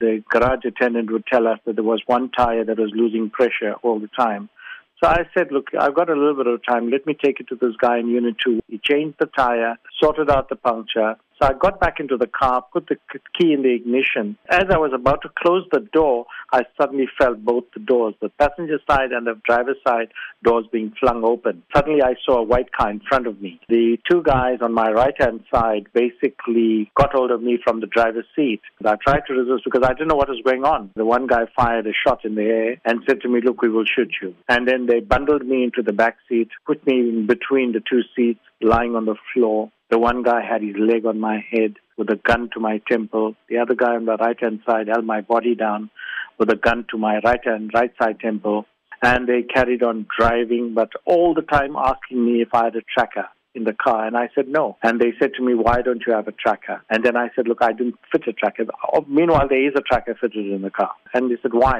the garage attendant would tell us that there was one tire that was losing pressure all the time. So I said, look, I've got a little bit of time. Let me take it to this guy in Unit 2. He changed the tire, sorted out the puncture. So I got back into the car, put the key in the ignition. As I was about to close the door, I suddenly felt both the doors, the passenger side and the driver's side doors, being flung open. Suddenly I saw a white car in front of me. The two guys on my right-hand side basically got hold of me from the driver's seat. I tried to resist because I didn't know what was going on. The one guy fired a shot in the air and said to me, look, we will shoot you. And then they bundled me into the back seat, put me in between the two seats, lying on the floor. The one guy had his leg on my head with a gun to my temple. The other guy on the right-hand side held my body down with a gun to my right side temple. And they carried on driving, but all the time asking me if I had a tracker in the car. And I said no. And they said to me, why don't you have a tracker? And then I said, look, I didn't fit a tracker. Meanwhile, there is a tracker fitted in the car. And they said, why?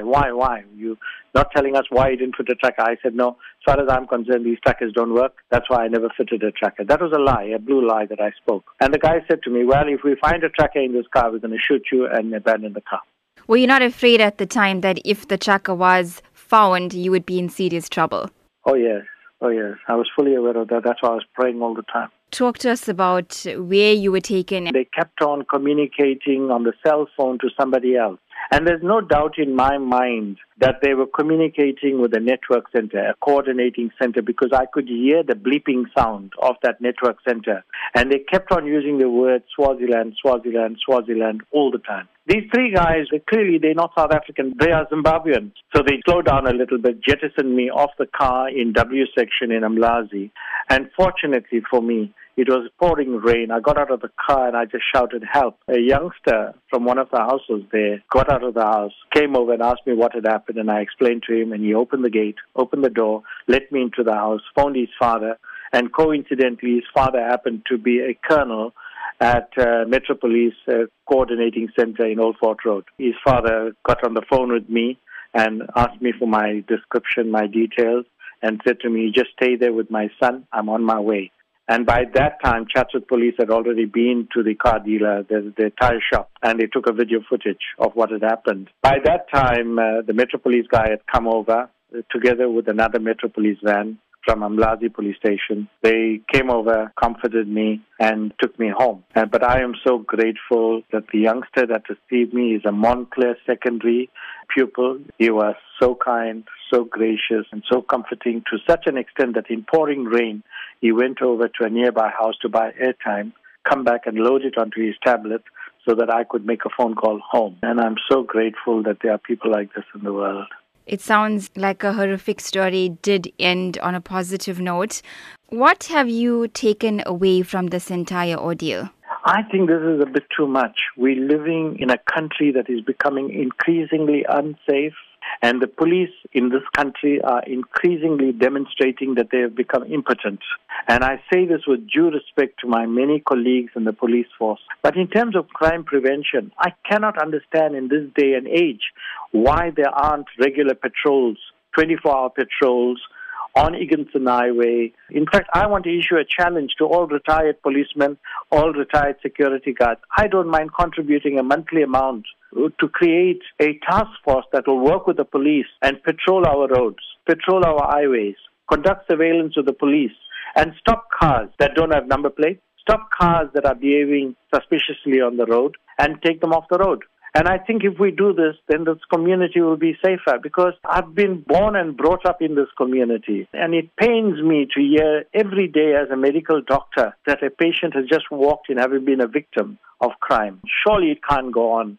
You're not telling us why you didn't fit a tracker. I said, no, as far as I'm concerned, these trackers don't work. That's why I never fitted a tracker. That was a lie, a blue lie that I spoke. And the guy said to me, well, if we find a tracker in this car, we're going to shoot you and abandon the car. Were you not afraid at the time that if the tracker was found, you would be in serious trouble? Oh, yes. I was fully aware of that. That's why I was praying all the time. Talk to us about where you were taken. They kept on communicating on the cell phone to somebody else. And there's no doubt in my mind that they were communicating with a network center, a coordinating center, because I could hear the bleeping sound of that network center. And they kept on using the word Swaziland all the time. These three guys, clearly they're not South African, they are Zimbabweans. So they slowed down a little bit, jettisoned me off the car in W section in Amlazi. And fortunately for me, it was pouring rain. I got out of the car and I just shouted, help. A youngster from one of the houses there got out of the house, came over and asked me what had happened, and I explained to him, and he opened the gate, opened the door, let me into the house, phoned his father, and coincidentally his father happened to be a colonel at Metropolis Coordinating Center in Old Fort Road. His father got on the phone with me and asked me for my description, my details, and said to me, just stay there with my son, I'm on my way. And by that time, Chatsworth police had already been to the car dealer, the tire shop, and they took a video footage of what had happened. By that time, the Metropolis guy had come over, together with another Metropolis van from Amlazi police station. They came over, comforted me, and took me home. But I am so grateful that the youngster that received me is a Montclair secondary pupil. He was so kind, so gracious, and so comforting to such an extent that in pouring rain, he went over to a nearby house to buy airtime, come back and load it onto his tablet so that I could make a phone call home. And I'm so grateful that there are people like this in the world. It sounds like a horrific story did end on a positive note. What have you taken away from this entire ordeal? I think this is a bit too much. We're living in a country that is becoming increasingly unsafe, and the police in this country are increasingly demonstrating that they have become impotent. And I say this with due respect to my many colleagues in the police force. But in terms of crime prevention, I cannot understand in this day and age why there aren't regular patrols, 24-hour patrols, on Eginson Highway. In fact, I want to issue a challenge to all retired policemen, all retired security guards. I don't mind contributing a monthly amount to create a task force that will work with the police and patrol our roads, patrol our highways, conduct surveillance with the police, and stop cars that don't have number plates, stop cars that are behaving suspiciously on the road, and take them off the road. And I think if we do this, then this community will be safer, because I've been born and brought up in this community. And it pains me to hear every day as a medical doctor that a patient has just walked in having been a victim of crime. Surely it can't go on.